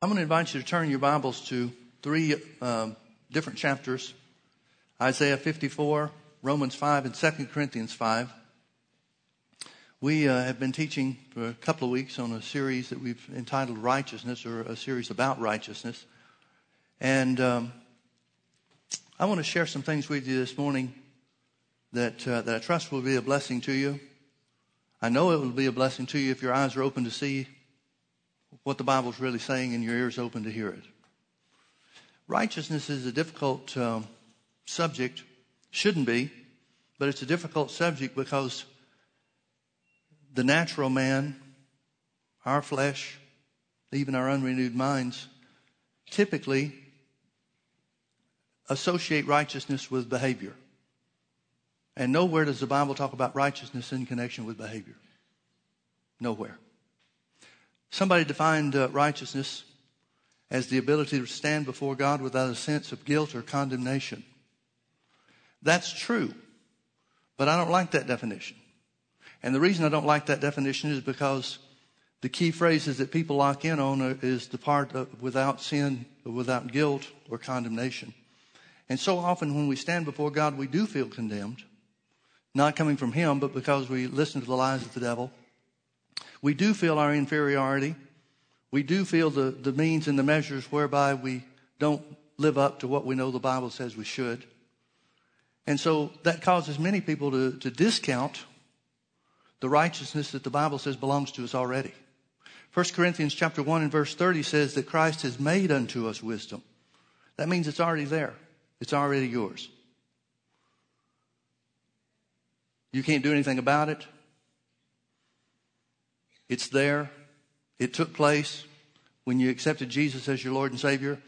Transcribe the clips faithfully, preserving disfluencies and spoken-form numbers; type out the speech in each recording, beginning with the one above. I'm going to invite you to turn your Bibles to three um, different chapters, Isaiah fifty-four, Romans five, and Second Corinthians five. We uh, have been teaching for a couple of weeks on a series that we've entitled Righteousness, or a series about righteousness. And um, I want to share some things with you this morning that uh, that I trust will be a blessing to you. I know it will be a blessing to you if your eyes are open to see what the Bible's really saying and your ears open to hear it. Righteousness is a difficult um, subject. Shouldn't be, but it's a difficult subject because the natural man, our flesh, even our unrenewed minds, typically associate righteousness with behavior. And nowhere does the Bible talk about righteousness in connection with behavior. Nowhere. Somebody defined uh, righteousness as the ability to stand before God without a sense of guilt or condemnation. That's true, but I don't like that definition. And the reason I don't like that definition is because the key phrases that people lock in on are, is the part of without sin, without guilt, or condemnation. And so often when we stand before God, we do feel condemned, not coming from Him, but because we listen to the lies of the devil. We do feel our inferiority. We do feel the, the means and the measures whereby we don't live up to what we know the Bible says we should. And so that causes many people to, to discount the righteousness that the Bible says belongs to us already. First Corinthians chapter one and verse thirty says that Christ has made unto us wisdom. That means it's already there. It's already yours. You can't do anything about it. It's there. It took place when you accepted Jesus as your Lord and Savior.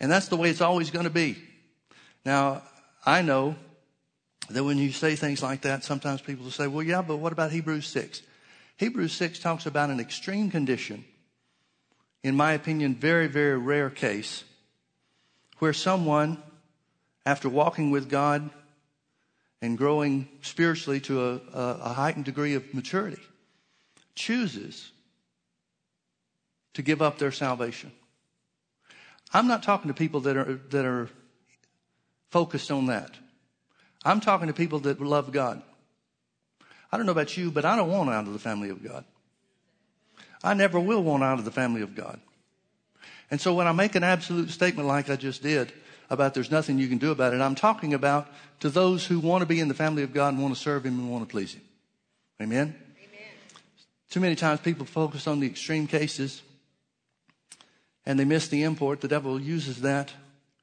And that's the way it's always going to be. Now, I know that when you say things like that, sometimes people will say, well, yeah, but what about Hebrews six? Hebrews six talks about an extreme condition, in my opinion, very, very rare case, where someone, after walking with God and growing spiritually to a, a, a heightened degree of maturity, chooses to give up their salvation. I'm not talking to people that are that are focused on that. I'm talking to people that love God. I don't know about you, but I don't want out of the family of God. I never will want out of the family of God. And so when I make an absolute statement like I just did about there's nothing you can do about it, I'm talking about to those who want to be in the family of God and want to serve Him and want to please Him. Amen? Amen. Too many times people focus on the extreme cases and they miss the import. The devil uses that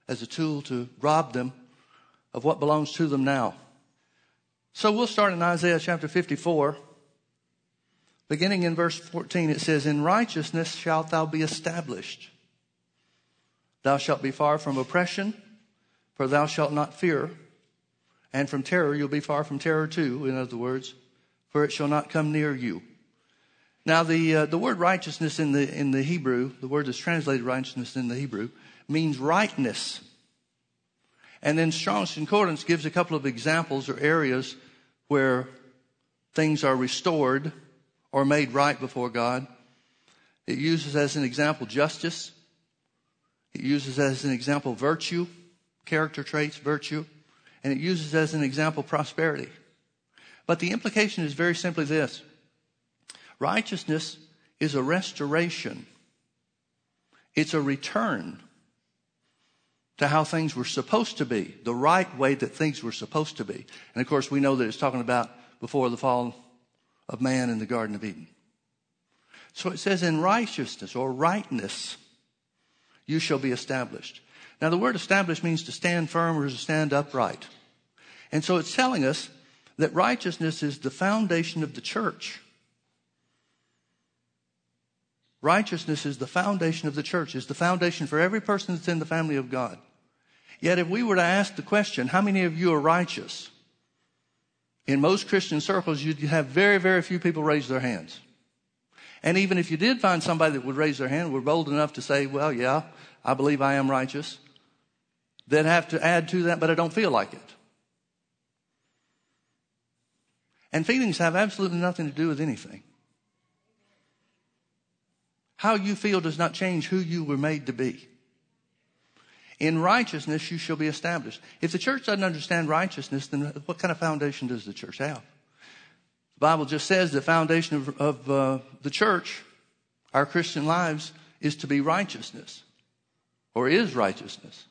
as a tool to rob them of what belongs to them now. So we'll start in Isaiah chapter fifty-four. Beginning in verse fourteen, it says, "In righteousness shalt thou be established. Thou shalt be far from oppression, for thou shalt not fear. And from terror you'll be far from terror too," in other words, "for it shall not come near you." Now the uh, the word righteousness in the in the Hebrew, the word that's translated righteousness in the Hebrew, means rightness. And then Strong's Concordance gives a couple of examples or areas where things are restored or made right before God. It uses as an example justice. It uses as an example virtue, character traits, virtue. And it uses as an example prosperity. But the implication is very simply this. Righteousness is a restoration. It's a return to how things were supposed to be, the right way that things were supposed to be. And of course, we know that it's talking about before the fall of man in the Garden of Eden. So it says, "In righteousness," or rightness, "you shall be established." Now, the word established means to stand firm or to stand upright. And so it's telling us that righteousness is the foundation of the church. Righteousness is the foundation of the church, is the foundation for every person that's in the family of God. Yet if we were to ask the question, how many of you are righteous? In most Christian circles, you'd have very, very few people raise their hands. And even if you did find somebody that would raise their hand, were bold enough to say, well, yeah, I believe I am righteous, they'd have to add to that, but I don't feel like it. And feelings have absolutely nothing to do with anything. How you feel does not change who you were made to be. In righteousness, you shall be established. If the church doesn't understand righteousness, then what kind of foundation does the church have? The Bible just says the foundation of, of uh, the church, our Christian lives, is to be righteousness, or is righteousness.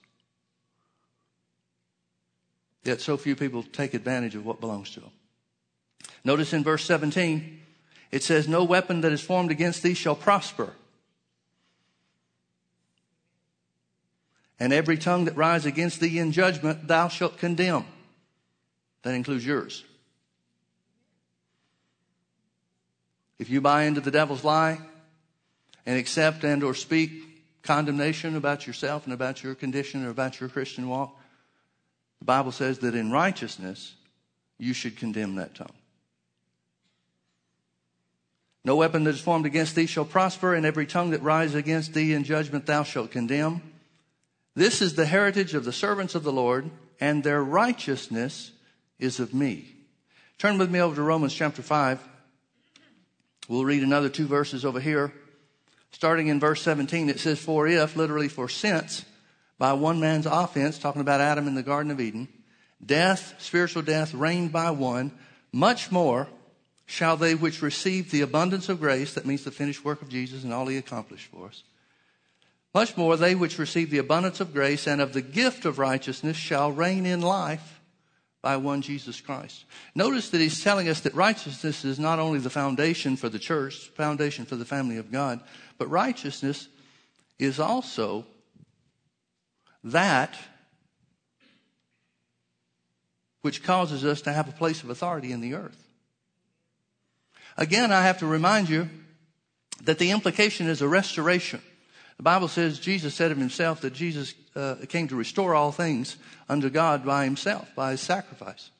Yet so few people take advantage of what belongs to them. Notice in verse seventeen, it says, "No weapon that is formed against thee shall prosper. And every tongue that rise against thee in judgment, thou shalt condemn." That includes yours. If you buy into the devil's lie and accept and or speak condemnation about yourself and about your condition or about your Christian walk, the Bible says that in righteousness, you should condemn that tongue. "No weapon that is formed against thee shall prosper, and every tongue that rises against thee in judgment thou shalt condemn. This is the heritage of the servants of the Lord, and their righteousness is of me." Turn with me over to Romans chapter five. We'll read another two verses over here. Starting in verse seventeen, it says, "For if," literally for since, "by one man's offense," talking about Adam in the Garden of Eden, "death, spiritual death, reigned by one, much more shall they which receive the abundance of grace," that means the finished work of Jesus and all he accomplished for us, "much more, they which receive the abundance of grace and of the gift of righteousness shall reign in life by one Jesus Christ." Notice that he's telling us that righteousness is not only the foundation for the church, foundation for the family of God, but righteousness is also that which causes us to have a place of authority in the earth. Again, I have to remind you that the implication is a restoration. The Bible says, Jesus said of himself that Jesus uh, came to restore all things unto God by himself, by his sacrifice.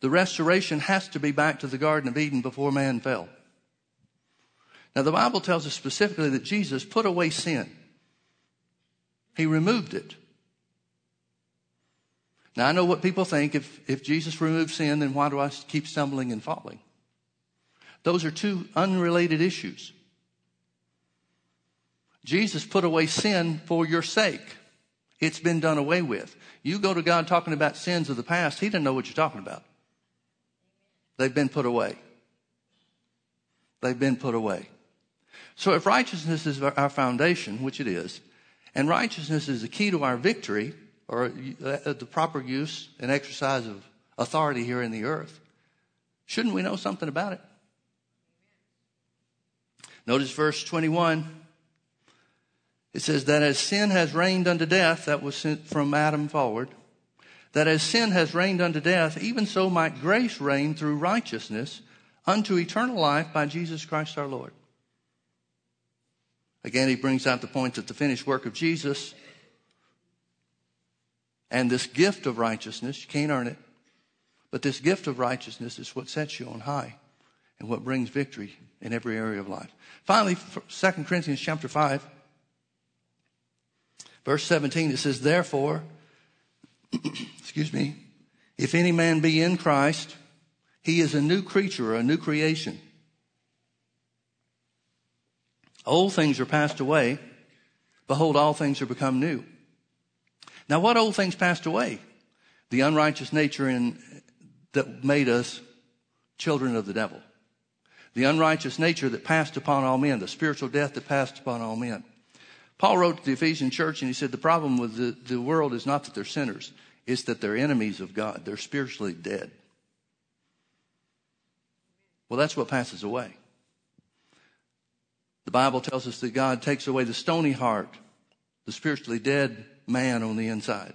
The restoration has to be back to the Garden of Eden before man fell. Now, the Bible tells us specifically that Jesus put away sin. He removed it. Now, I know what people think. If, if Jesus removed sin, then why do I keep stumbling and falling? Those are two unrelated issues. Jesus put away sin for your sake. It's been done away with. You go to God talking about sins of the past, he doesn't know what you're talking about. They've been put away. They've been put away. So if righteousness is our foundation, which it is, and righteousness is the key to our victory, or the proper use and exercise of authority here in the earth, shouldn't we know something about it? Notice verse twenty-one. It says that as sin has reigned unto death, that was sent from Adam forward, that as sin has reigned unto death, even so might grace reign through righteousness unto eternal life by Jesus Christ our Lord. Again, he brings out the point that the finished work of Jesus and this gift of righteousness, you can't earn it, but this gift of righteousness is what sets you on high and what brings victory in every area of life. Finally, Second Corinthians chapter five. Verse seventeen, it says, "Therefore," excuse me, "if any man be in Christ, he is a new creature," a new creation. "Old things are passed away. Behold, all things are become new." Now, what old things passed away? The unrighteous nature in, that made us children of the devil. The unrighteous nature that passed upon all men. The spiritual death that passed upon all men. Paul wrote to the Ephesian church and he said the problem with the, the world is not that they're sinners. It's that they're enemies of God. They're spiritually dead. Well, that's what passes away. The Bible tells us that God takes away the stony heart, the spiritually dead man on the inside,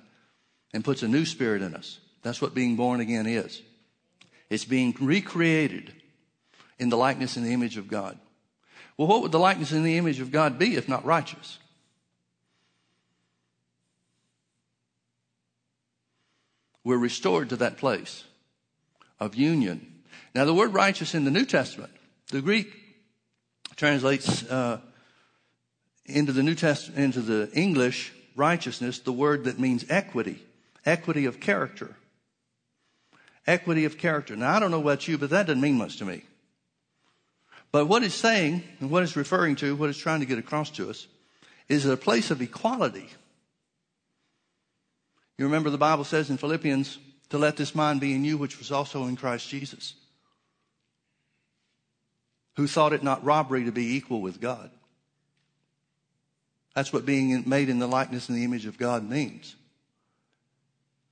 and puts a new spirit in us. That's what being born again is. It's being recreated in the likeness and the image of God. Well, what would the likeness and the image of God be if not righteous? We're restored to that place of union. Now, the word righteous in the New Testament, the Greek translates uh, into the New Testament, into the English, righteousness, the word that means equity, equity of character, equity of character. Now, I don't know about you, but that doesn't mean much to me. But what it's saying and what it's referring to, what it's trying to get across to us, is a place of equality. You remember the Bible says in Philippians, to let this mind be in you, which was also in Christ Jesus, who thought it not robbery to be equal with God. That's what being made in the likeness and the image of God means.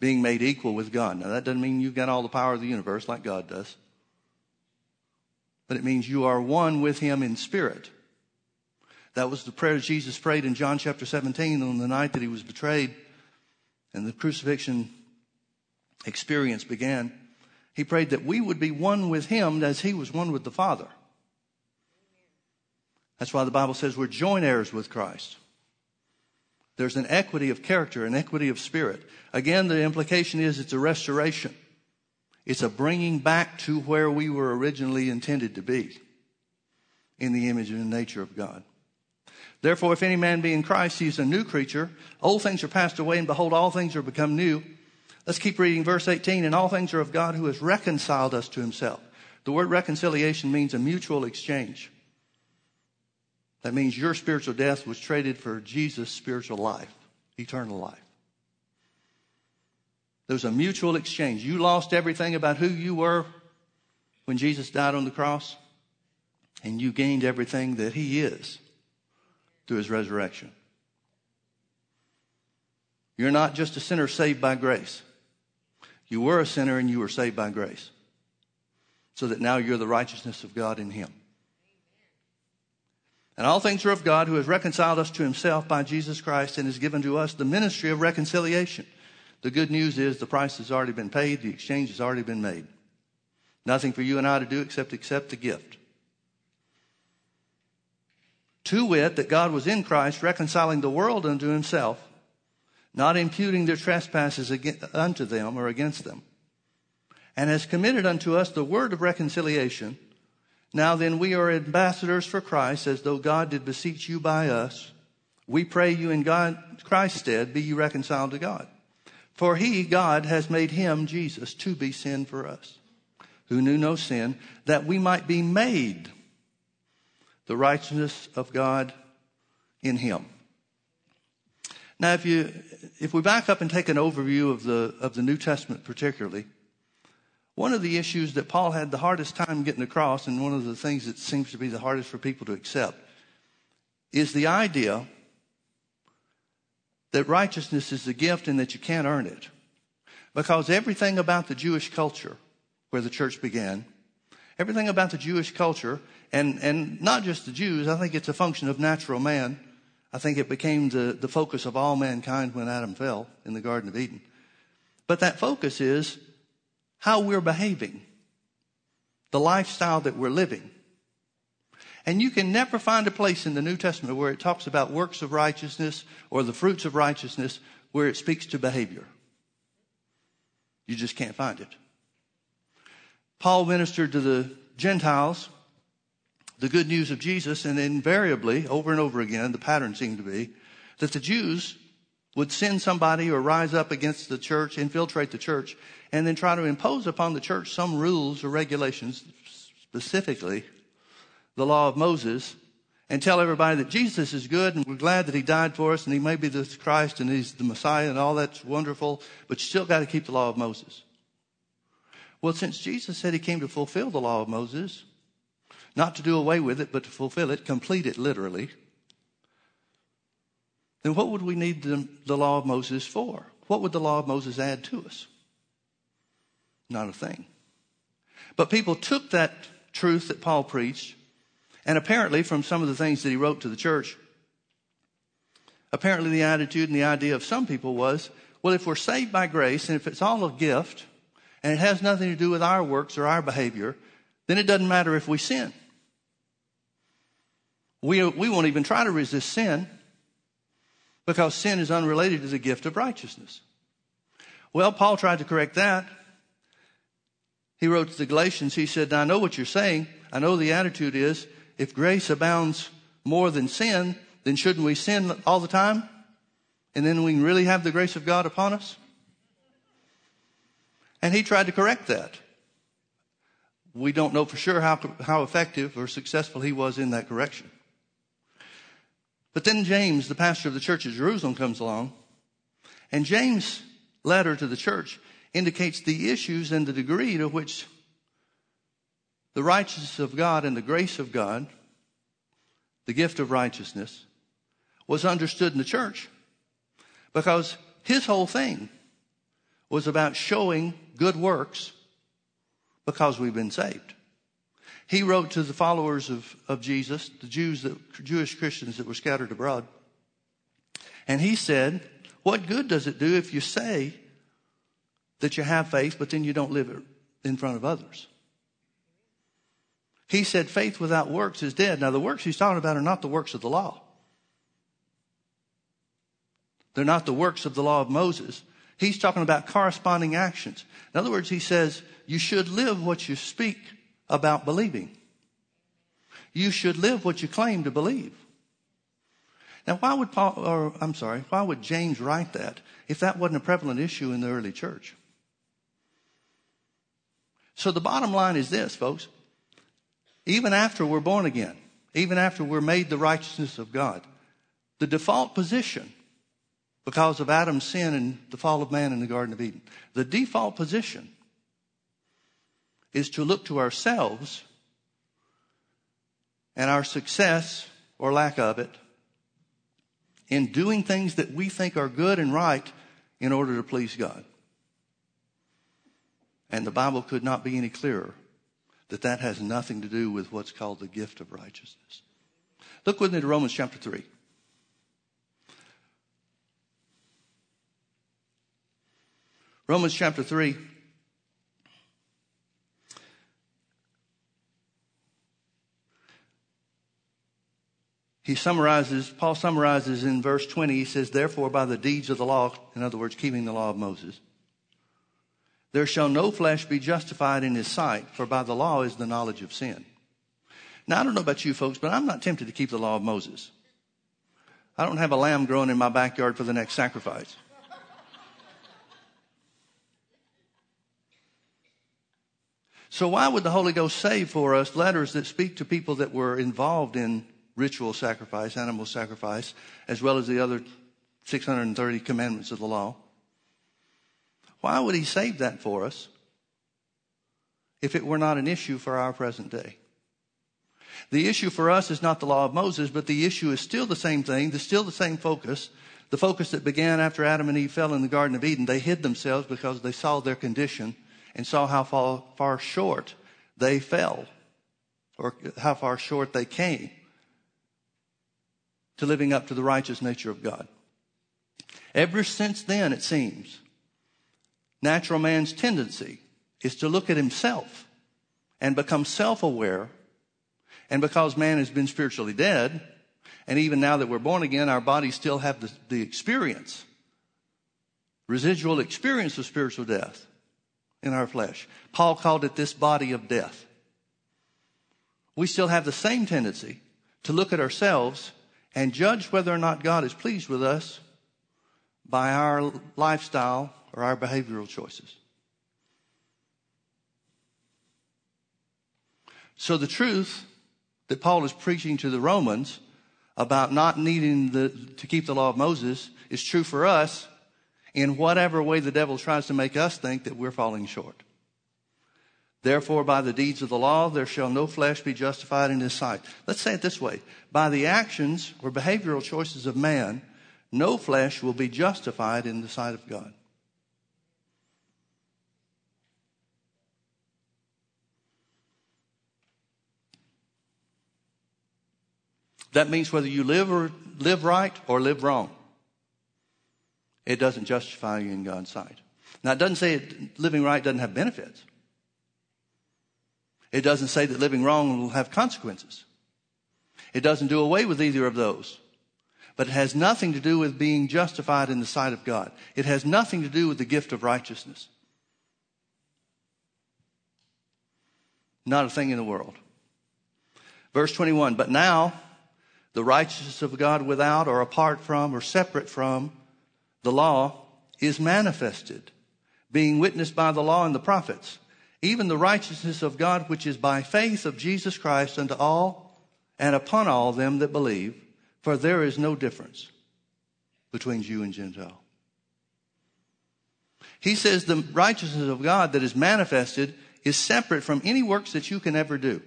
Being made equal with God. Now, that doesn't mean you've got all the power of the universe like God does. But it means you are one with him in spirit. That was the prayer Jesus prayed in John chapter seventeen on the night that he was betrayed and the crucifixion experience began. He prayed that we would be one with him as he was one with the Father. That's why the Bible says we're joint heirs with Christ. There's an equity of character, an equity of spirit. Again, the implication is it's a restoration. It's a bringing back to where we were originally intended to be, in the image and nature of God. Therefore, if any man be in Christ, he is a new creature. Old things are passed away, and behold, all things are become new. Let's keep reading verse eighteen. And all things are of God, who has reconciled us to himself. The word reconciliation means a mutual exchange. That means your spiritual death was traded for Jesus' spiritual life, eternal life. There's a mutual exchange. You lost everything about who you were when Jesus died on the cross, and you gained everything that he is through his resurrection. You're not just a sinner saved by grace. You were a sinner and you were saved by grace, so that now you're the righteousness of God in him. And all things are of God, who has reconciled us to himself by Jesus Christ, and has given to us the ministry of reconciliation. The good news is the price has already been paid. The exchange has already been made. Nothing for you and I to do except accept the gift. To wit, that God was in Christ, reconciling the world unto himself, not imputing their trespasses unto them or against them, and has committed unto us the word of reconciliation. Now then, we are ambassadors for Christ, as though God did beseech you by us. We pray you in God, Christ's stead, be ye reconciled to God. For he, God, has made him, Jesus, to be sin for us, who knew no sin, that we might be made the righteousness of God in him. Now, if you, if we back up and take an overview of the, of the New Testament particularly, one of the issues that Paul had the hardest time getting across, and one of the things that seems to be the hardest for people to accept, is the idea that righteousness is a gift and that you can't earn it. Because everything about the Jewish culture, where the church began, everything about the Jewish culture, and, and not just the Jews, I think it's a function of natural man. I think it became the, the focus of all mankind when Adam fell in the Garden of Eden. But that focus is how we're behaving, the lifestyle that we're living. And you can never find a place in the New Testament where it talks about works of righteousness or the fruits of righteousness where it speaks to behavior. You just can't find it. Paul ministered to the Gentiles the good news of Jesus, and invariably, over and over again, the pattern seemed to be that the Jews would send somebody or rise up against the church, infiltrate the church, and then try to impose upon the church some rules or regulations, specifically the law of Moses, and tell everybody that Jesus is good and we're glad that he died for us and he may be the Christ and he's the Messiah and all that's wonderful, but you still got to keep the law of Moses. Well, since Jesus said he came to fulfill the law of Moses, not to do away with it, but to fulfill it, complete it literally, then what would we need the, the law of Moses for? What would the law of Moses add to us? Not a thing. But people took that truth that Paul preached, and apparently from some of the things that he wrote to the church, apparently the attitude and the idea of some people was, well, if we're saved by grace, and if it's all a gift, and it has nothing to do with our works or our behavior, then it doesn't matter if we sin. We, we won't even try to resist sin, because sin is unrelated to the gift of righteousness. Well, Paul tried to correct that. He wrote to the Galatians, he said, I know what you're saying. I know the attitude is, if grace abounds more than sin, then shouldn't we sin all the time? And then we can really have the grace of God upon us? And he tried to correct that. we don't know for sure how, how effective or successful he was in that correction. But then James, the pastor of the church at Jerusalem, comes along. And James' letter to the church indicates the issues and the degree to which the righteousness of God and the grace of God, the gift of righteousness, was understood in the church. Because his whole thing was about showing good works because we've been saved. He wrote to the followers of, of Jesus, the Jews, the Jewish Christians that were scattered abroad. And he said, what good does it do if you say that you have faith, but then you don't live it in front of others? He said, faith without works is dead. Now, the works he's talking about are not the works of the law. They're not the works of the law of Moses. He's talking about corresponding actions. In other words, he says, you should live what you speak about believing. You should live what you claim to believe. Now, why would Paul, or I'm sorry, why would James write that if that wasn't a prevalent issue in the early church? So the bottom line is this, folks. Even after we're born again, even after we're made the righteousness of God, the default position, because of Adam's sin and the fall of man in the Garden of Eden, the default position is to look to ourselves and our success or lack of it in doing things that we think are good and right in order to please God. And the Bible could not be any clearer that that has nothing to do with what's called the gift of righteousness. Look with me to Romans chapter three. Romans chapter three. He summarizes, Paul summarizes in verse twenty, he says, therefore by the deeds of the law, in other words, keeping the law of Moses, there shall no flesh be justified in his sight, for by the law is the knowledge of sin. Now, I don't know about you folks, but I'm not tempted to keep the law of Moses. I don't have a lamb growing in my backyard for the next sacrifice. So why would the Holy Ghost save for us letters that speak to people that were involved in ritual sacrifice, animal sacrifice, as well as the other six hundred thirty commandments of the law? Why would he save that for us if it were not an issue for our present day? The issue for us is not the law of Moses, but the issue is still the same thing. There's still the same focus. The focus that began after Adam and Eve fell in the Garden of Eden. They hid themselves because they saw their condition and saw how far, far short they fell, or how far short they came to living up to the righteous nature of God. Ever since then, it seems, natural man's tendency is to look at himself and become self-aware. And because man has been spiritually dead, and even now that we're born again, our bodies still have the, the experience, residual experience of spiritual death in our flesh. Paul called it this body of death. We still have the same tendency to look at ourselves and judge whether or not God is pleased with us by our lifestyle or our behavioral choices. So the truth that Paul is preaching to the Romans about not needing the, to keep the law of Moses is true for us in whatever way the devil tries to make us think that we're falling short. Therefore, by the deeds of the law, there shall no flesh be justified in his sight. Let's say it this way. By the actions or behavioral choices of man, no flesh will be justified in the sight of God. That means whether you live or live right or live wrong, it doesn't justify you in God's sight. Now, it doesn't say it, living right doesn't have benefits. It doesn't say that living wrong will have consequences. It doesn't do away with either of those. But it has nothing to do with being justified in the sight of God. It has nothing to do with the gift of righteousness. Not a thing in the world. Verse twenty-one, but now the righteousness of God without or apart from or separate from the law is manifested, being witnessed by the law and the prophets, even the righteousness of God, which is by faith of Jesus Christ unto all and upon all them that believe, for there is no difference between Jew and Gentile. He says the righteousness of God that is manifested is separate from any works that you can ever do.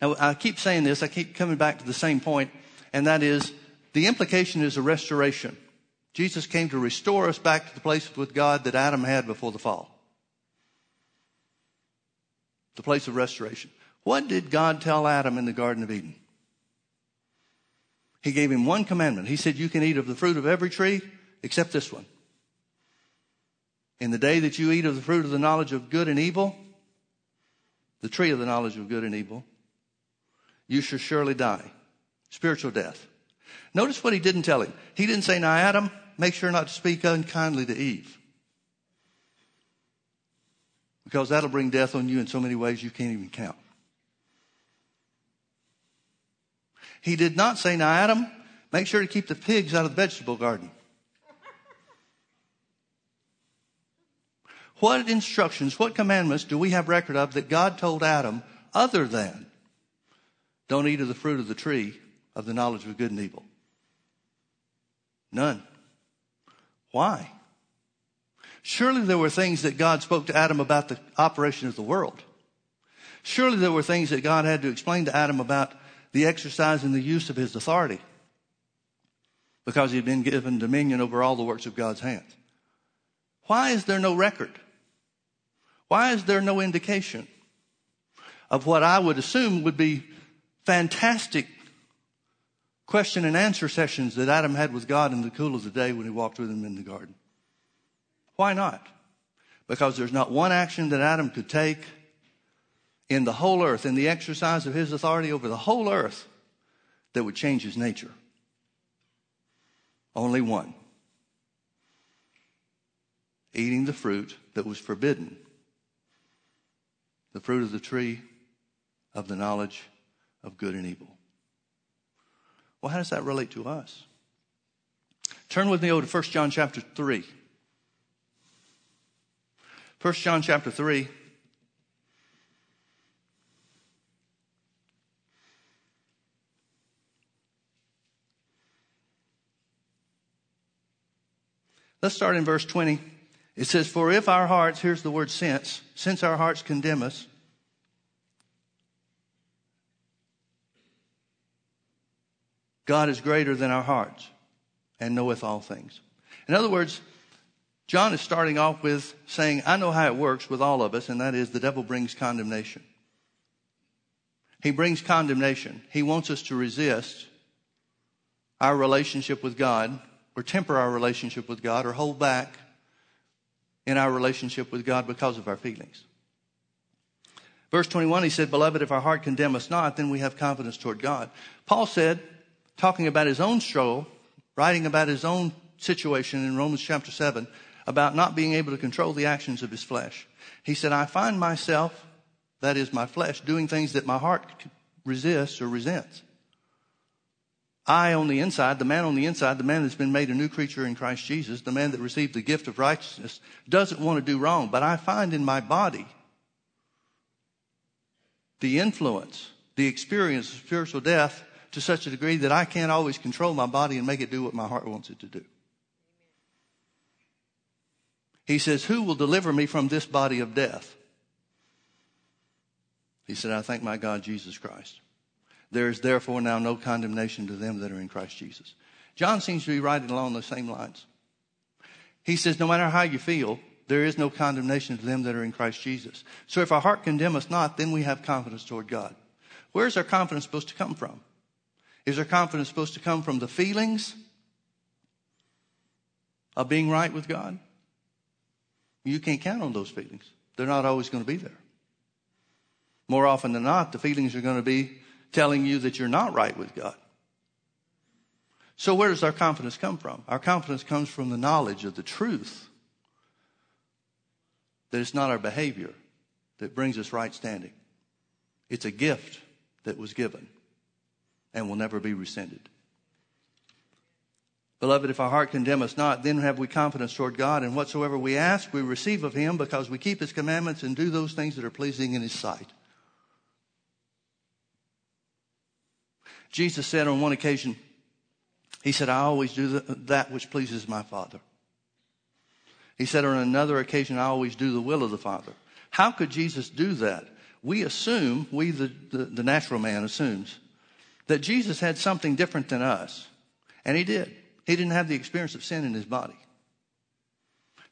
Now, I keep saying this. I keep coming back to the same point, and that is the implication is a restoration. Jesus came to restore us back to the place with God that Adam had before the fall. The place of restoration. What did God tell Adam in the Garden of Eden? He gave him one commandment. He said, you can eat of the fruit of every tree except this one. In the day that you eat of the fruit of the knowledge of good and evil, the tree of the knowledge of good and evil, you shall surely die. Spiritual death. Notice what he didn't tell him. He didn't say, now Adam, make sure not to speak unkindly to Eve, because that'll bring death on you in so many ways you can't even count. He did not say, now Adam, make sure to keep the pigs out of the vegetable garden. What instructions, what commandments do we have record of that God told Adam other than don't eat of the fruit of the tree of the knowledge of good and evil? None. Why? Surely there were things that God spoke to Adam about the operation of the world. Surely there were things that God had to explain to Adam about the exercise and the use of his authority, because he had been given dominion over all the works of God's hands. Why is there no record? Why is there no indication of what I would assume would be fantastic question and answer sessions that Adam had with God in the cool of the day when he walked with him in the garden? Why not? Because there's not one action that Adam could take in the whole earth, in the exercise of his authority over the whole earth, that would change his nature. Only one. Eating the fruit that was forbidden, the fruit of the tree of the knowledge of good and evil. Well, how does that relate to us? Turn with me over to First John chapter three. First John chapter three. Let's start in verse twenty. It says, for if our hearts, here's the word since, since our hearts condemn us, God is greater than our hearts and knoweth all things. In other words, John is starting off with saying, I know how it works with all of us, and that is the devil brings condemnation. He brings condemnation. He wants us to resist our relationship with God, or temper our relationship with God, or hold back in our relationship with God because of our feelings. Verse twenty-one, he said, beloved, if our heart condemn us not, then we have confidence toward God. Paul said, talking about his own struggle, writing about his own situation in Romans chapter seven, about not being able to control the actions of his flesh. He said, I find myself, that is my flesh, doing things that my heart resists or resents. I on the inside, the man on the inside, the man that's been made a new creature in Christ Jesus, the man that received the gift of righteousness, doesn't want to do wrong. But I find in my body the influence, the experience of spiritual death to such a degree that I can't always control my body and make it do what my heart wants it to do. He says, who will deliver me from this body of death? He said, I thank my God, Jesus Christ. There is therefore now no condemnation to them that are in Christ Jesus. John seems to be writing along those same lines. He says, no matter how you feel, there is no condemnation to them that are in Christ Jesus. So if our heart condemn us not, then we have confidence toward God. Where is our confidence supposed to come from? Is our confidence supposed to come from the feelings of being right with God? You can't count on those feelings. They're not always going to be there. More often than not, the feelings are going to be telling you that you're not right with God. So where does our confidence come from? Our confidence comes from the knowledge of the truth that it's not our behavior that brings us right standing. It's a gift that was given and will never be rescinded. Beloved, if our heart condemn us not, then have we confidence toward God, and whatsoever we ask, we receive of him, because we keep his commandments and do those things that are pleasing in his sight. Jesus said on one occasion, he said, I always do that which pleases my Father. He said on another occasion, I always do the will of the Father. How could Jesus do that? We assume, we the, the, the natural man assumes, that Jesus had something different than us. And he did. He didn't have the experience of sin in his body.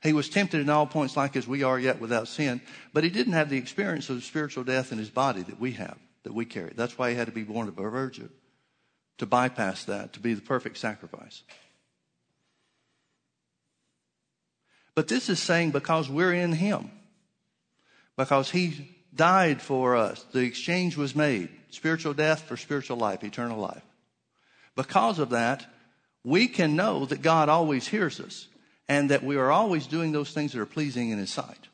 He was tempted in all points like as we are, yet without sin. But he didn't have the experience of spiritual death in his body that we have, that we carry. That's why he had to be born of a virgin, to bypass that, to be the perfect sacrifice. But this is saying because we're in him, because he died for us, the exchange was made, spiritual death for spiritual life, eternal life. Because of that, we can know that God always hears us and that we are always doing those things that are pleasing in his sight.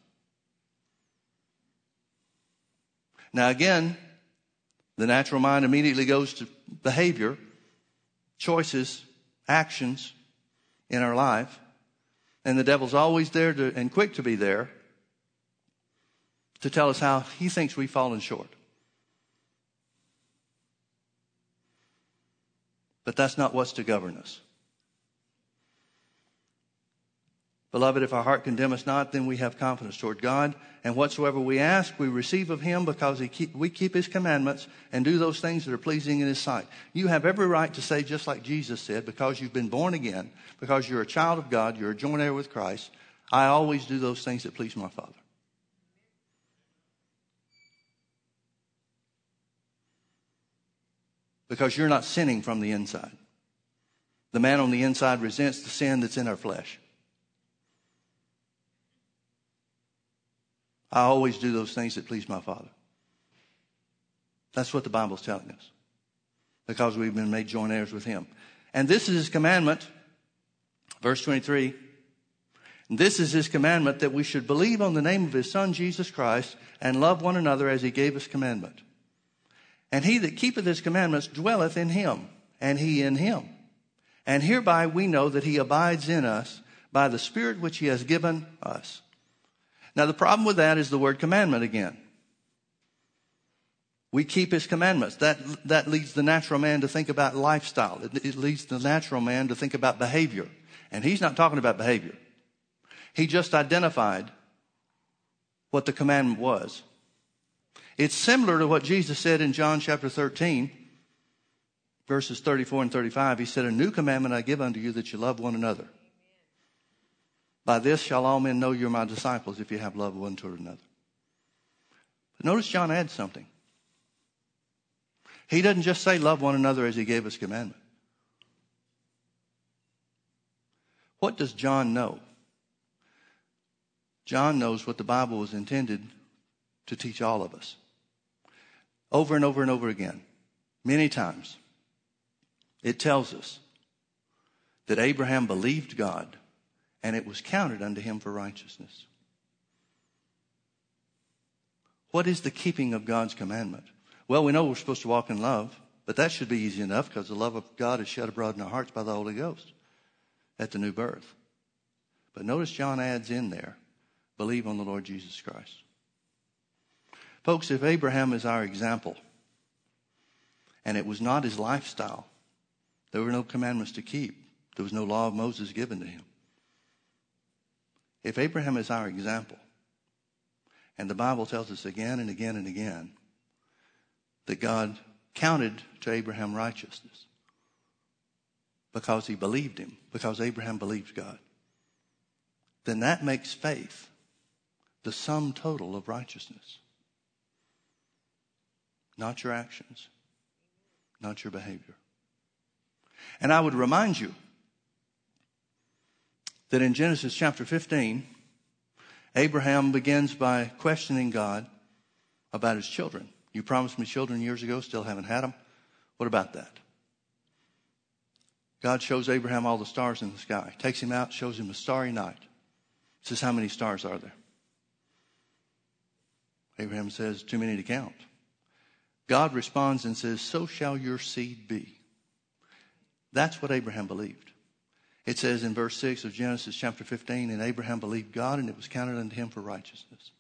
Now again, the natural mind immediately goes to behavior, choices, actions in our life. And the devil's always there to, and quick to be there to tell us how he thinks we've fallen short. But that's not what's to govern us. Beloved, if our heart condemn us not, then we have confidence toward God. And whatsoever we ask, we receive of him, because he keep, we keep his commandments and do those things that are pleasing in his sight. You have every right to say, just like Jesus said, because you've been born again, because you're a child of God, you're a joint heir with Christ, I always do those things that please my Father. Because you're not sinning from the inside. The man on the inside resents the sin that's in our flesh. I always do those things that please my Father. That's what the Bible's telling us. Because we've been made joint heirs with him. And this is his commandment. Verse twenty-three. This is his commandment, that we should believe on the name of his Son Jesus Christ, and love one another as he gave us commandment. And he that keepeth his commandments dwelleth in him, and he in him. And hereby we know that he abides in us by the Spirit which he has given us. Now, the problem with that is the word commandment again. We keep his commandments. That that leads the natural man to think about lifestyle. It, it leads the natural man to think about behavior. And he's not talking about behavior. He just identified what the commandment was. It's similar to what Jesus said in John chapter thirteen, verses thirty-four and thirty-five. He said, a new commandment I give unto you, that you love one another. By this shall all men know you're my disciples, if you have love one toward another. But notice John adds something. He doesn't just say love one another as he gave us commandment. What does John know? John knows what the Bible was intended to teach all of us. Over and over and over again, many times, it tells us that Abraham believed God, and it was counted unto him for righteousness. What is the keeping of God's commandment? Well, we know we're supposed to walk in love, but that should be easy enough, because the love of God is shed abroad in our hearts by the Holy Ghost at the new birth. But notice John adds in there, believe on the Lord Jesus Christ. Folks, if Abraham is our example, and it was not his lifestyle, there were no commandments to keep. There was no law of Moses given to him. If Abraham is our example, and the Bible tells us again and again and again that God counted to Abraham righteousness because he believed him, because Abraham believed God, then that makes faith the sum total of righteousness. Not your actions, not your behavior. And I would remind you that in Genesis chapter fifteen, Abraham begins by questioning God about his children. You promised me children years ago, still haven't had them. What about that? God shows Abraham all the stars in the sky, takes him out, shows him a starry night. Says, how many stars are there? Abraham says, too many to count. God responds and says, so shall your seed be. That's what Abraham believed. It says in verse six of Genesis chapter fifteen, and Abraham believed God, and it was counted unto him for righteousness.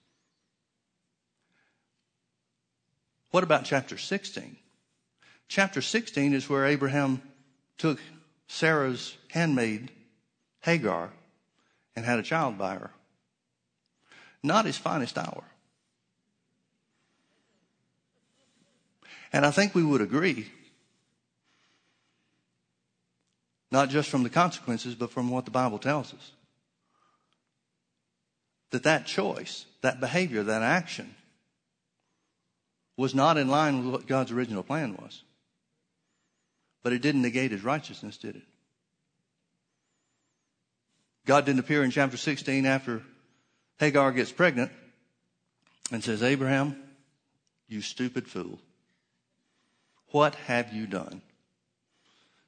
What about chapter sixteen? Chapter sixteen is where Abraham took Sarah's handmaid, Hagar, and had a child by her. Not his finest hour. And I think we would agree, not just from the consequences, but from what the Bible tells us, that that choice, that behavior, that action was not in line with what God's original plan was. But it didn't negate his righteousness, did it? God didn't appear in chapter sixteen after Hagar gets pregnant and says, Abraham, you stupid fool. What have you done?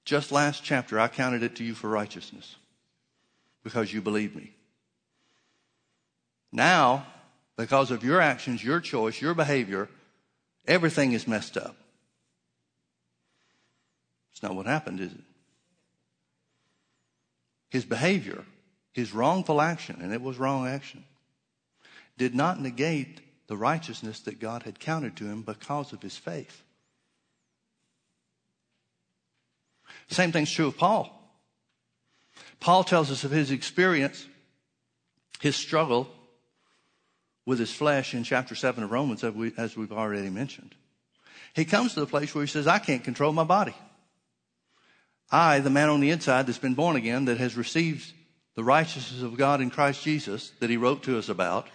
Just last chapter, I counted it to you for righteousness because you believed me. Now, because of your actions, your choice, your behavior, everything is messed up. It's not what happened, is it? His behavior, his wrongful action, and it was wrong action, did not negate the righteousness that God had counted to him because of his faith. Same thing's true of Paul. Paul tells us of his experience, his struggle with his flesh in chapter seven of Romans, as, we, as we've already mentioned. He comes to the place where he says, I can't control my body. I, the man on the inside that's been born again, that has received the righteousness of God in Christ Jesus that he wrote to us about,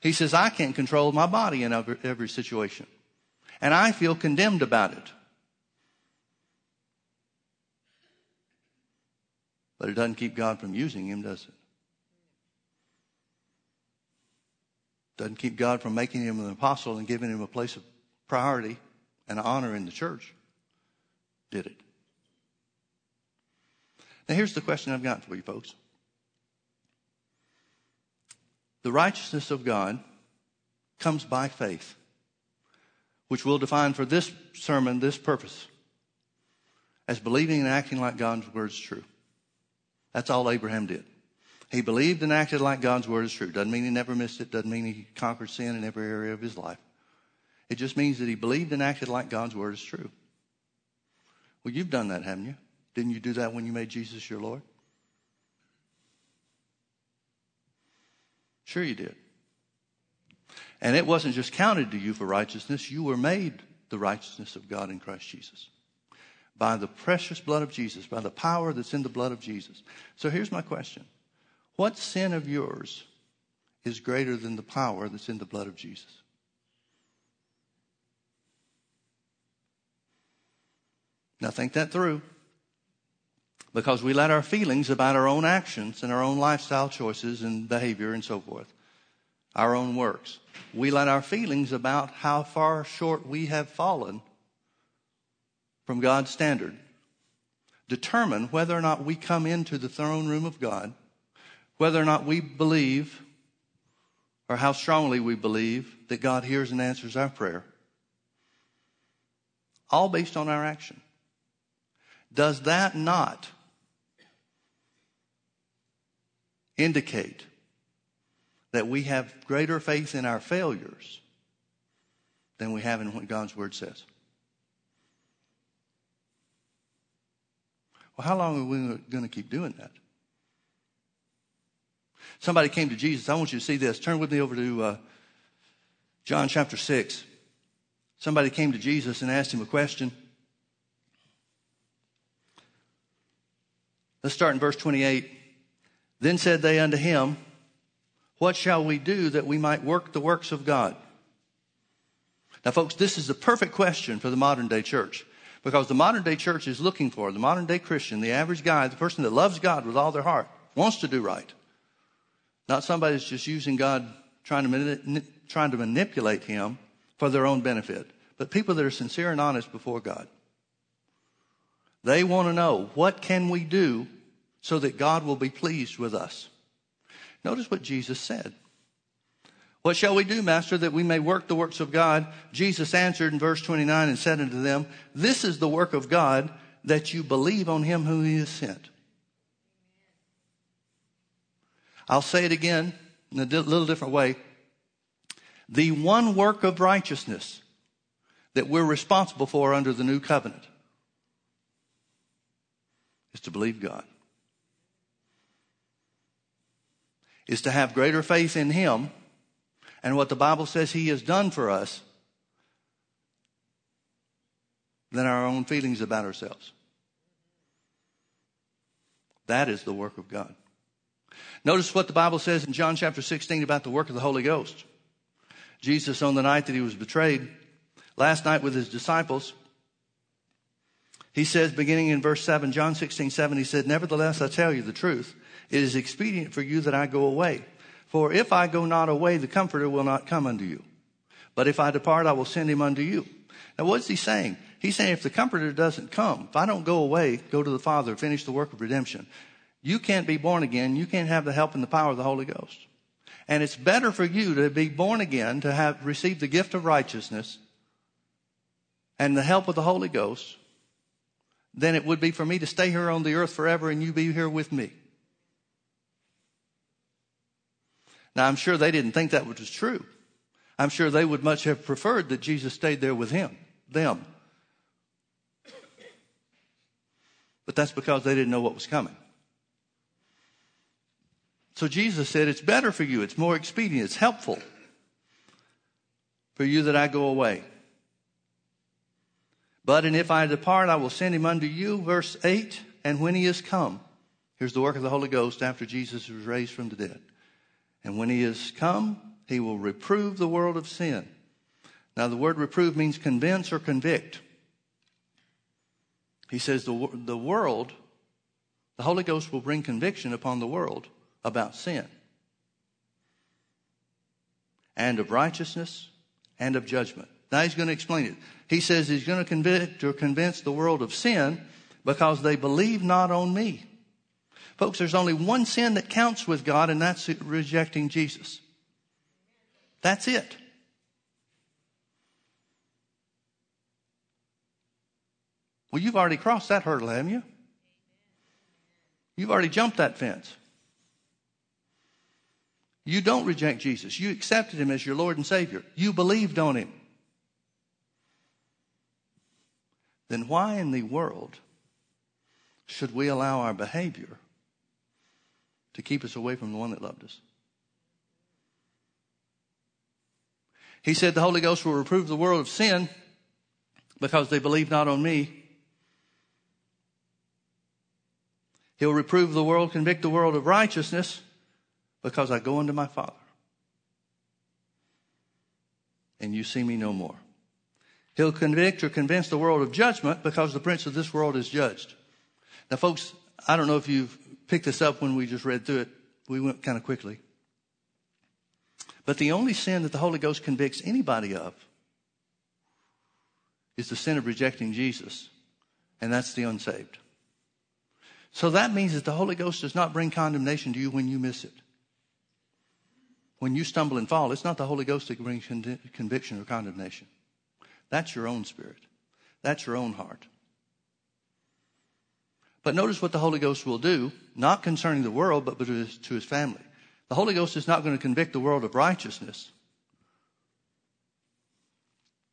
he says, I can't control my body in every, every situation. And I feel condemned about it. But it doesn't keep God from using him, does it? Doesn't keep God from making him an apostle and giving him a place of priority and honor in the church, did it? Now, here's the question I've got for you folks. The righteousness of God comes by faith, which we'll define for this sermon, this purpose, as believing and acting like God's word is true. That's all Abraham did. He believed and acted like God's word is true. Doesn't mean he never missed it. Doesn't mean he conquered sin in every area of his life. It just means that he believed and acted like God's word is true. Well, you've done that, haven't you? Didn't you do that when you made Jesus your Lord? Sure you did. And it wasn't just counted to you for righteousness. You were made the righteousness of God in Christ Jesus. By the precious blood of Jesus. By the power that's in the blood of Jesus. So here's my question. What sin of yours is greater than the power that's in the blood of Jesus? Now think that through. Because we let our feelings about our own actions and our own lifestyle choices and behavior and so forth, our own works, we let our feelings about how far short we have fallen from God's standard determine whether or not we come into the throne room of God, whether or not we believe, or how strongly we believe, that God hears and answers our prayer. All based on our action. Does that not indicate that we have greater faith in our failures than we have in what God's word says? Well, how long are we going to keep doing that? Somebody came to Jesus. I want you to see this. Turn with me over to uh, John chapter six. Somebody came to Jesus and asked him a question. Let's start in verse twenty-eight. Then said they unto him, what shall we do that we might work the works of God? Now, folks, this is the perfect question for the modern day church. Because the modern day church is looking for, the modern day Christian, the average guy, the person that loves God with all their heart, wants to do right. Not somebody that's just using God, trying to, trying to manipulate him for their own benefit. But people that are sincere and honest before God. They want to know, what can we do so that God will be pleased with us? Notice what Jesus said. What shall we do, Master, that we may work the works of God? Jesus answered in verse twenty-nine and said unto them, this is the work of God, that you believe on him whom he has sent. I'll say it again in a little different way. The one work of righteousness that we're responsible for under the new covenant is to believe God, is to have greater faith in Him and what the Bible says He has done for us than our own feelings about ourselves. That is the work of God. Notice what the Bible says in John chapter sixteen about the work of the Holy Ghost. Jesus, on the night that He was betrayed, last night with His disciples, He says, beginning in verse seven, John sixteen, seven, He said, "Nevertheless, I tell you the truth. It is expedient for you that I go away. For if I go not away, the Comforter will not come unto you. But if I depart, I will send Him unto you." Now, what's He saying? He's saying, if the Comforter doesn't come, if I don't go away, go to the Father, finish the work of redemption, you can't be born again. You can't have the help and the power of the Holy Ghost. And it's better for you to be born again, to have received the gift of righteousness and the help of the Holy Ghost, than it would be for me to stay here on the earth forever and you be here with me. Now, I'm sure they didn't think that was true. I'm sure they would much have preferred that Jesus stayed there with him, them. But that's because they didn't know what was coming. So Jesus said, it's better for you, it's more expedient, it's helpful for you that I go away. But, and if I depart, I will send him unto you. Verse eight, and when he is come, here's the work of the Holy Ghost after Jesus was raised from the dead. And when he is come, he will reprove the world of sin. Now, the word reprove means convince or convict. He says the, the world, the Holy Ghost will bring conviction upon the world about sin and of righteousness and of judgment. Now, he's going to explain it. He says he's going to convict or convince the world of sin because they believe not on me. Folks, there's only one sin that counts with God, and that's rejecting Jesus. That's it. Well, you've already crossed that hurdle, haven't you? You've already jumped that fence. You don't reject Jesus. You accepted him as your Lord and Savior. You believed on him. Then why in the world should we allow our behavior to keep us away from the one that loved us? He said the Holy Ghost will reprove the world of sin because they believe not on me. He'll reprove the world, convict the world of righteousness because I go unto my Father and you see me no more. He'll convict or convince the world of judgment because the prince of this world is judged. Now, folks, I don't know if you've picked this up when we just read through it. We went kind of quickly. But the only sin that the Holy Ghost convicts anybody of is the sin of rejecting Jesus, and that's the unsaved. So that means that the Holy Ghost does not bring condemnation to you when you miss it. When you stumble and fall, it's not the Holy Ghost that brings con- conviction or condemnation. That's your own spirit. That's your own heart. But notice what the Holy Ghost will do, not concerning the world, but to his, to his family. The Holy Ghost is not going to convict the world of righteousness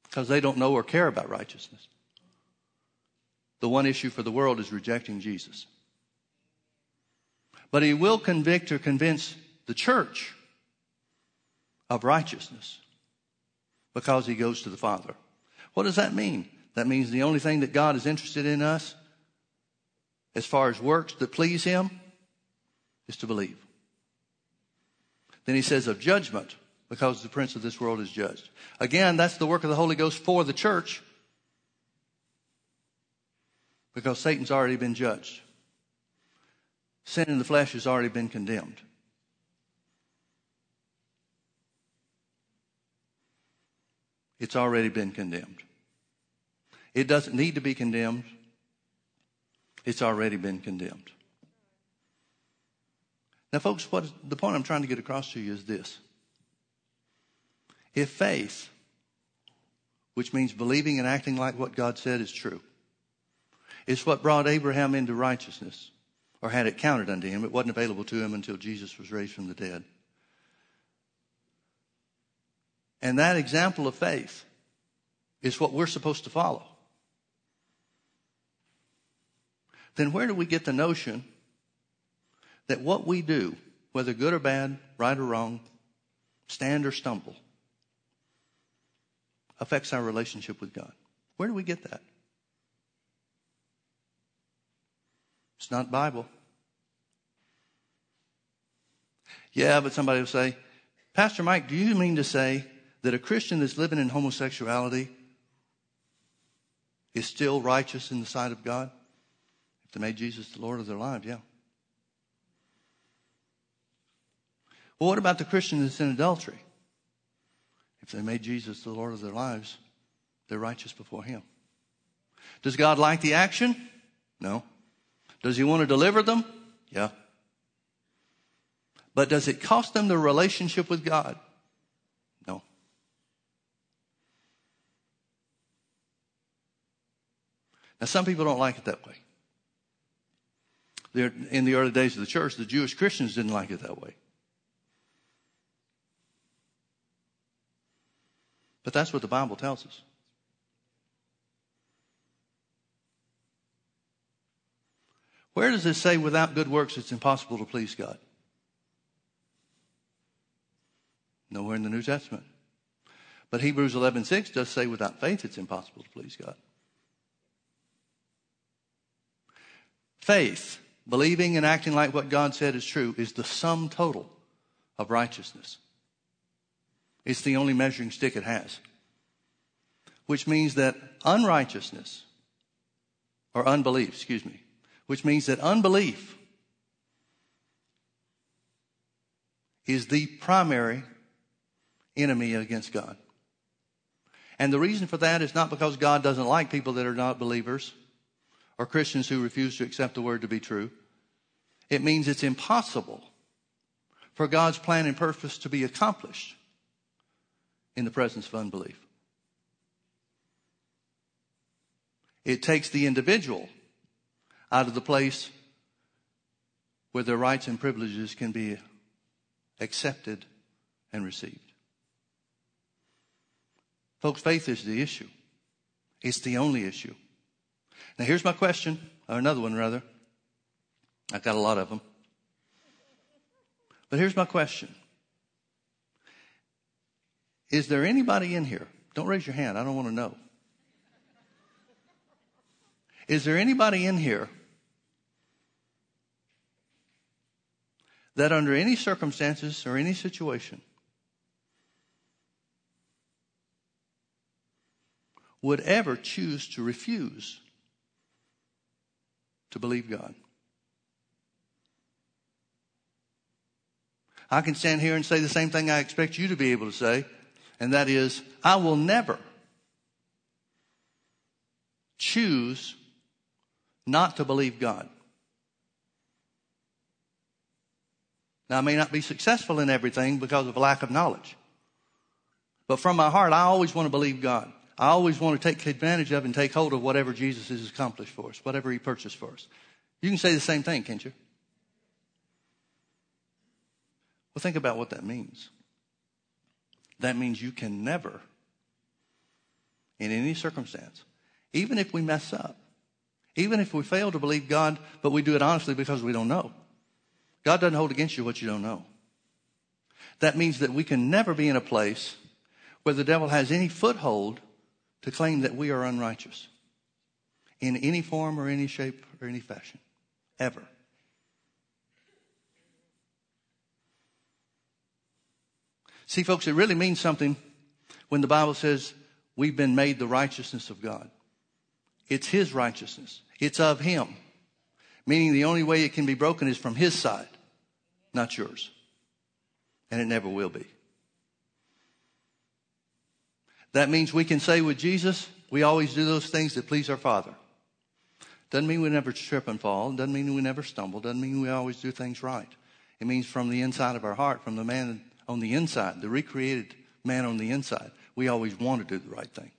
because they don't know or care about righteousness. The one issue for the world is rejecting Jesus. But he will convict or convince the church of righteousness because he goes to the Father. What does that mean? That means the only thing that God is interested in us as far as works that please him is to believe. Then he says of judgment, because the prince of this world is judged. Again, that's the work of the Holy Ghost for the church, because Satan's already been judged. Sin in the flesh has already been condemned. It's already been condemned. It doesn't need to be condemned. It's already been condemned. Now, folks, what the point I'm trying to get across to you is this. If faith, which means believing and acting like what God said is true, is what brought Abraham into righteousness, or had it counted unto him. It wasn't available to him until Jesus was raised from the dead. And that example of faith is what we're supposed to follow. Then where do we get the notion that what we do, whether good or bad, right or wrong, stand or stumble, affects our relationship with God? Where do we get that? It's not Bible. Yeah, but somebody will say, Pastor Mike, do you mean to say that a Christian that's living in homosexuality is still righteous in the sight of God? If they made Jesus the Lord of their lives, yeah. Well, what about the Christian that's in adultery? If they made Jesus the Lord of their lives, they're righteous before him. Does God like the action? No. Does he want to deliver them? Yeah. But does it cost them their relationship with God? No. Now, some people don't like it that way. They're, in the early days of the church, the Jewish Christians didn't like it that way. But that's what the Bible tells us. Where does it say without good works it's impossible to please God? Nowhere in the New Testament. But Hebrews eleven six does say without faith it's impossible to please God. Faith, believing and acting like what God said is true, is the sum total of righteousness. It's the only measuring stick it has. Which means that unrighteousness, or unbelief, excuse me, which means that unbelief is the primary enemy against God. And the reason for that is not because God doesn't like people that are not believers or Christians who refuse to accept the word to be true. It means it's impossible for God's plan and purpose to be accomplished in the presence of unbelief. It takes the individual out of the place where their rights and privileges can be accepted and received. Folks, faith is the issue. It's the only issue. Now, here's my question, or another one, rather. I've got a lot of them. But here's my question. Is there anybody in here? Don't raise your hand. I don't want to know. Is there anybody in here that under any circumstances or any situation would ever choose to refuse to believe God? I can stand here and say the same thing I expect you to be able to say, and that is, I will never choose not to believe God. Now, I may not be successful in everything because of a lack of knowledge. But from my heart, I always want to believe God. I always want to take advantage of and take hold of whatever Jesus has accomplished for us, whatever he purchased for us. You can say the same thing, can't you? Well, think about what that means. That means you can never, in any circumstance, even if we mess up, even if we fail to believe God, but we do it honestly because we don't know. God doesn't hold against you what you don't know. That means that we can never be in a place where the devil has any foothold to claim that we are unrighteous in any form or any shape or any fashion, ever. See, folks, it really means something when the Bible says we've been made the righteousness of God. It's his righteousness. It's of him. Meaning the only way it can be broken is from his side, not yours. And it never will be. That means we can say with Jesus, we always do those things that please our Father. Doesn't mean we never trip and fall. Doesn't mean we never stumble. Doesn't mean we always do things right. It means from the inside of our heart, from the man on the inside, the recreated man on the inside, we always want to do the right thing.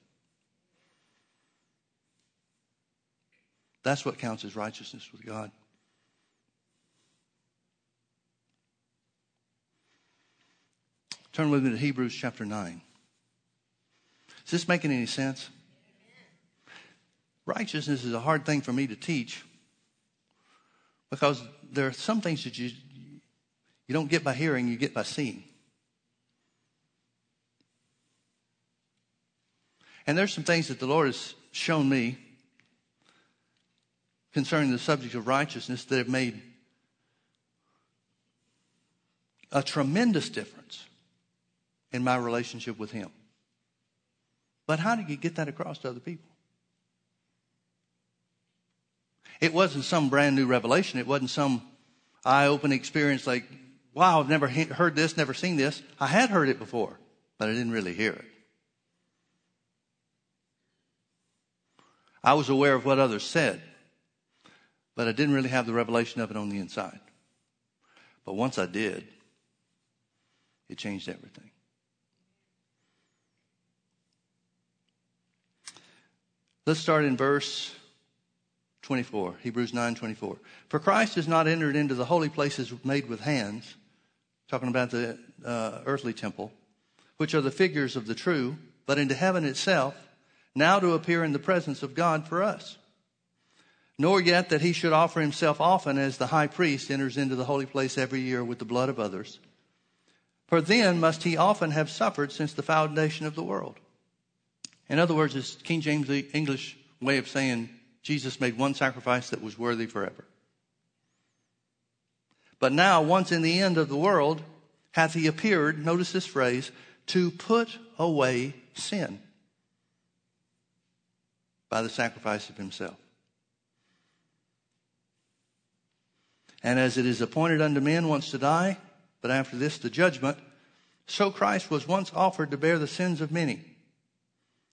That's what counts as righteousness with God. Turn with me to Hebrews chapter nine. Is this making any sense? Righteousness is a hard thing for me to teach because there are some things that you you don't get by hearing, you get by seeing. And there's some things that the Lord has shown me concerning the subject of righteousness that have made a tremendous difference in my relationship with Him. But how do you get that across to other people? It wasn't some brand new revelation. It wasn't some eye-opening experience like, wow, I've never he- heard this, never seen this. I had heard it before, but I didn't really hear it. I was aware of what others said, but I didn't really have the revelation of it on the inside. But once I did, it changed everything. Let's start in verse twenty-four, Hebrews nine twenty-four. For Christ has not entered into the holy places made with hands, talking about the uh, earthly temple, which are the figures of the true, but into heaven itself, now to appear in the presence of God for us. Nor yet that he should offer himself often as the high priest enters into the holy place every year with the blood of others. For then must he often have suffered since the foundation of the world. In other words, it's King James English way of saying Jesus made one sacrifice that was worthy forever. But now, once in the end of the world, hath he appeared, notice this phrase, to put away sin by the sacrifice of himself. And as it is appointed unto men once to die, but after this the judgment, so Christ was once offered to bear the sins of many.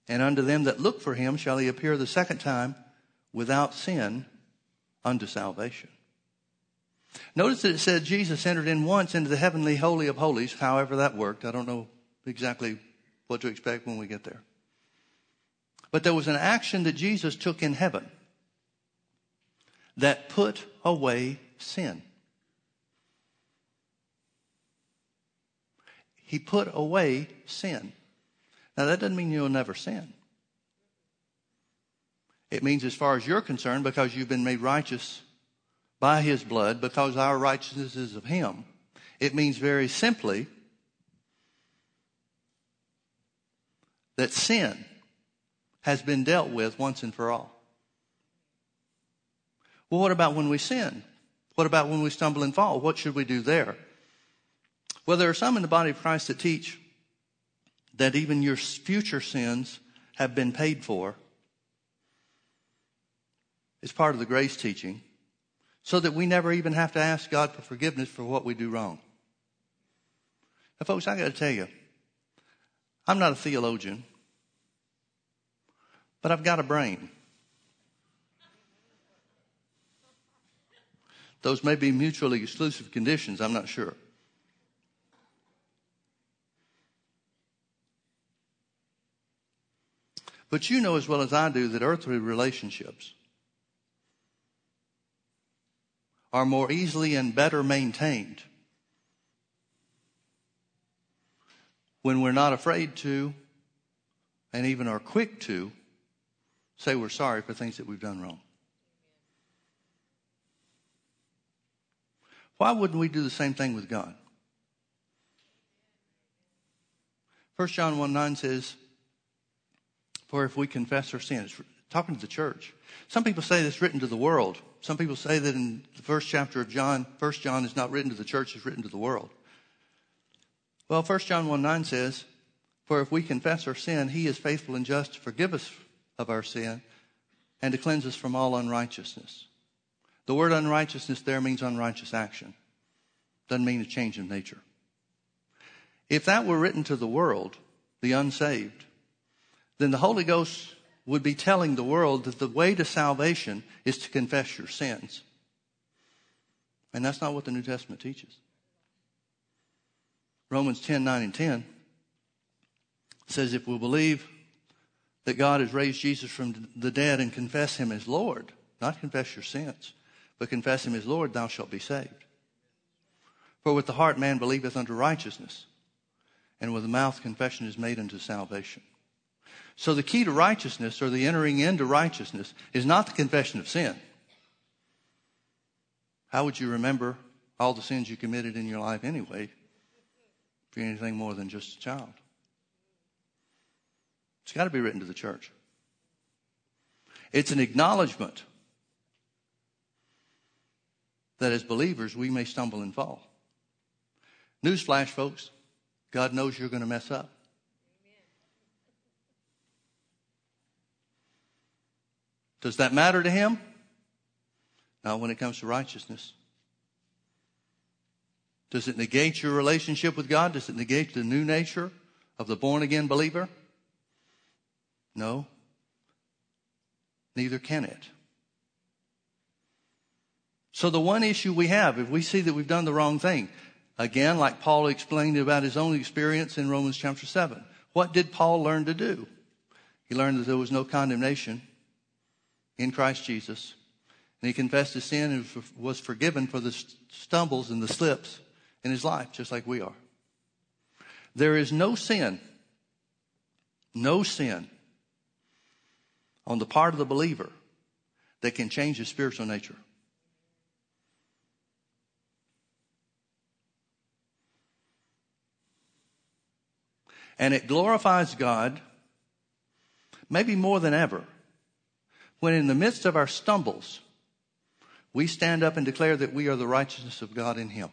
And unto them that look for him shall he appear the second time without sin unto salvation. Notice that it said Jesus entered in once into the heavenly holy of holies, however that worked. I don't know exactly what to expect when we get there. But there was an action that Jesus took in heaven that put away sin. He put away sin. Now that doesn't mean you'll never sin. It means as far as you're concerned, because you've been made righteous by his blood, because our righteousness is of him. It means very simply that sin has been dealt with once and for all. Well, what about when we sin? What about when we stumble and fall? What should we do there? Well, there are some in the body of Christ that teach that even your future sins have been paid for. It's part of the grace teaching, so that we never even have to ask God for forgiveness for what we do wrong. Now, folks, I got to tell you, I'm not a theologian, but I've got a brain. Those may be mutually exclusive conditions, I'm not sure. But you know as well as I do that earthly relationships are more easily and better maintained when we're not afraid to, and even are quick to, say we're sorry for things that we've done wrong. Why wouldn't we do the same thing with God? First John one nine says, for if we confess our sins, talking to the church. Some people say that's written to the world. Some people say that in the first chapter of John, First John is not written to the church, it's written to the world. Well, First John one nine says, for if we confess our sin, he is faithful and just to forgive us of our sin and to cleanse us from all unrighteousness. The word unrighteousness there means unrighteous action. Doesn't mean a change in nature. If that were written to the world, the unsaved, then the Holy Ghost would be telling the world that the way to salvation is to confess your sins. And that's not what the New Testament teaches. Romans ten, nine and ten says, if we believe that God has raised Jesus from the dead and confess him as Lord, not confess your sins, but confess him as Lord, thou shalt be saved. For with the heart man believeth unto righteousness, and with the mouth confession is made unto salvation. So the key to righteousness, or the entering into righteousness, is not the confession of sin. How would you remember all the sins you committed in your life anyway if you're anything more than just a child? It's got to be written to the church. It's an acknowledgement that as believers we may stumble and fall. Newsflash, folks, God knows you're going to mess up. Does that matter to him? Not when it comes to righteousness. Does it negate your relationship with God? Does it negate the new nature of the born-again believer? No. Neither can it. So the one issue we have, if we see that we've done the wrong thing, again, like Paul explained about his own experience in Romans chapter seven, what did Paul learn to do? He learned that there was no condemnation in Christ Jesus. And he confessed his sin and was forgiven for the stumbles and the slips in his life, just like we are. There is no sin, no sin on the part of the believer that can change his spiritual nature. And it glorifies God maybe more than ever when in the midst of our stumbles, we stand up and declare that we are the righteousness of God in him.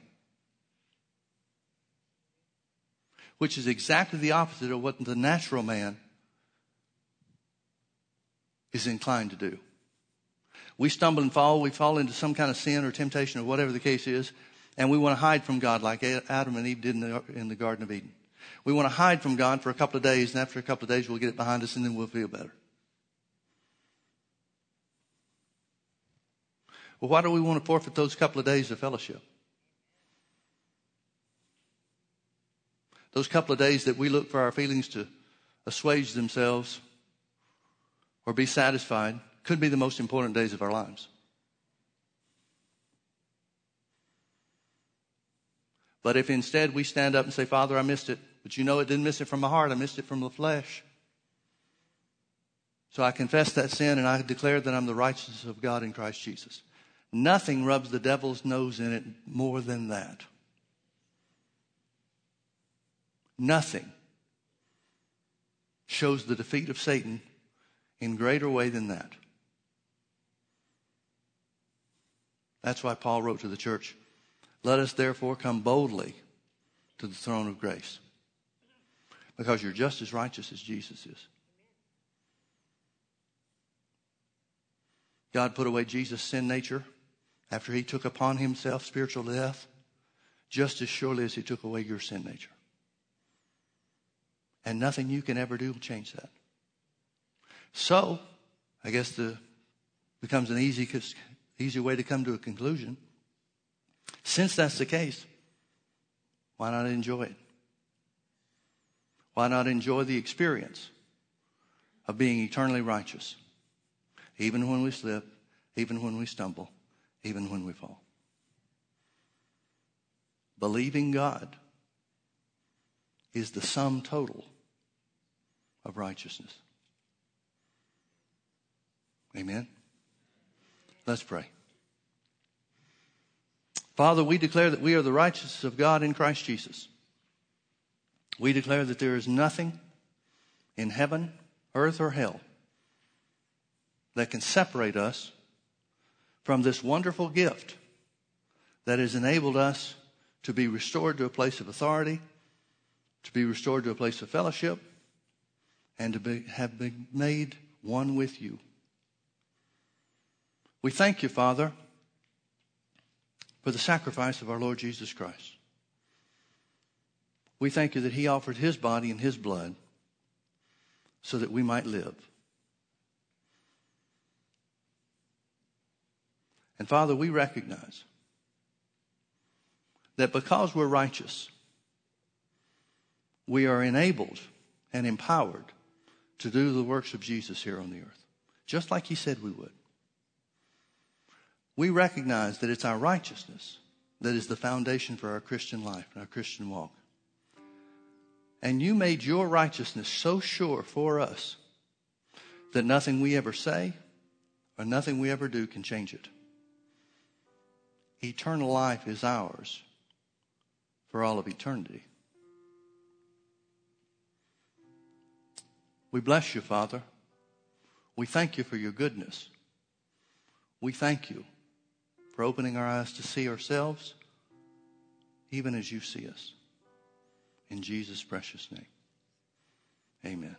Which is exactly the opposite of what the natural man is inclined to do. We stumble and fall. We fall into some kind of sin or temptation or whatever the case is. And we want to hide from God like Adam and Eve did in the, in the Garden of Eden. We want to hide from God for a couple of days. And after a couple of days, we'll get it behind us and then we'll feel better. Well, why do we want to forfeit those couple of days of fellowship? Those couple of days that we look for our feelings to assuage themselves or be satisfied could be the most important days of our lives. But if instead we stand up and say, Father, I missed it, but you know it didn't miss it from my heart. I missed it from the flesh. So I confess that sin and I declare that I'm the righteousness of God in Christ Jesus. Nothing rubs the devil's nose in it more than that. Nothing shows the defeat of Satan in greater way than that. That's why Paul wrote to the church, let us therefore come boldly to the throne of grace, because you're just as righteous as Jesus is. God put away Jesus' sin nature after he took upon himself spiritual death, just as surely as he took away your sin nature. And nothing you can ever do will change that. So, I guess the becomes an easy, easy way to come to a conclusion. Since that's the case, why not enjoy it? Why not enjoy the experience of being eternally righteous? Even when we slip, even when we stumble, even when we fall. Believing God is the sum total of righteousness. Amen? Let's pray. Father, we declare that we are the righteousness of God in Christ Jesus. We declare that there is nothing in heaven, earth, or hell that can separate us from this wonderful gift that has enabled us to be restored to a place of authority, to be restored to a place of fellowship, and to be, have been made one with you. We thank you, Father, for the sacrifice of our Lord Jesus Christ. We thank you that he offered his body and his blood so that we might live. And Father, we recognize that because we're righteous, we are enabled and empowered to do the works of Jesus here on the earth, just like he said we would. We recognize that it's our righteousness that is the foundation for our Christian life and our Christian walk. and you made your righteousness so sure for us that nothing we ever say or nothing we ever do can change it. Eternal life is ours for all of eternity. We bless you, Father. We thank you for your goodness. We thank you for opening our eyes to see ourselves even as you see us. In Jesus' precious name, amen.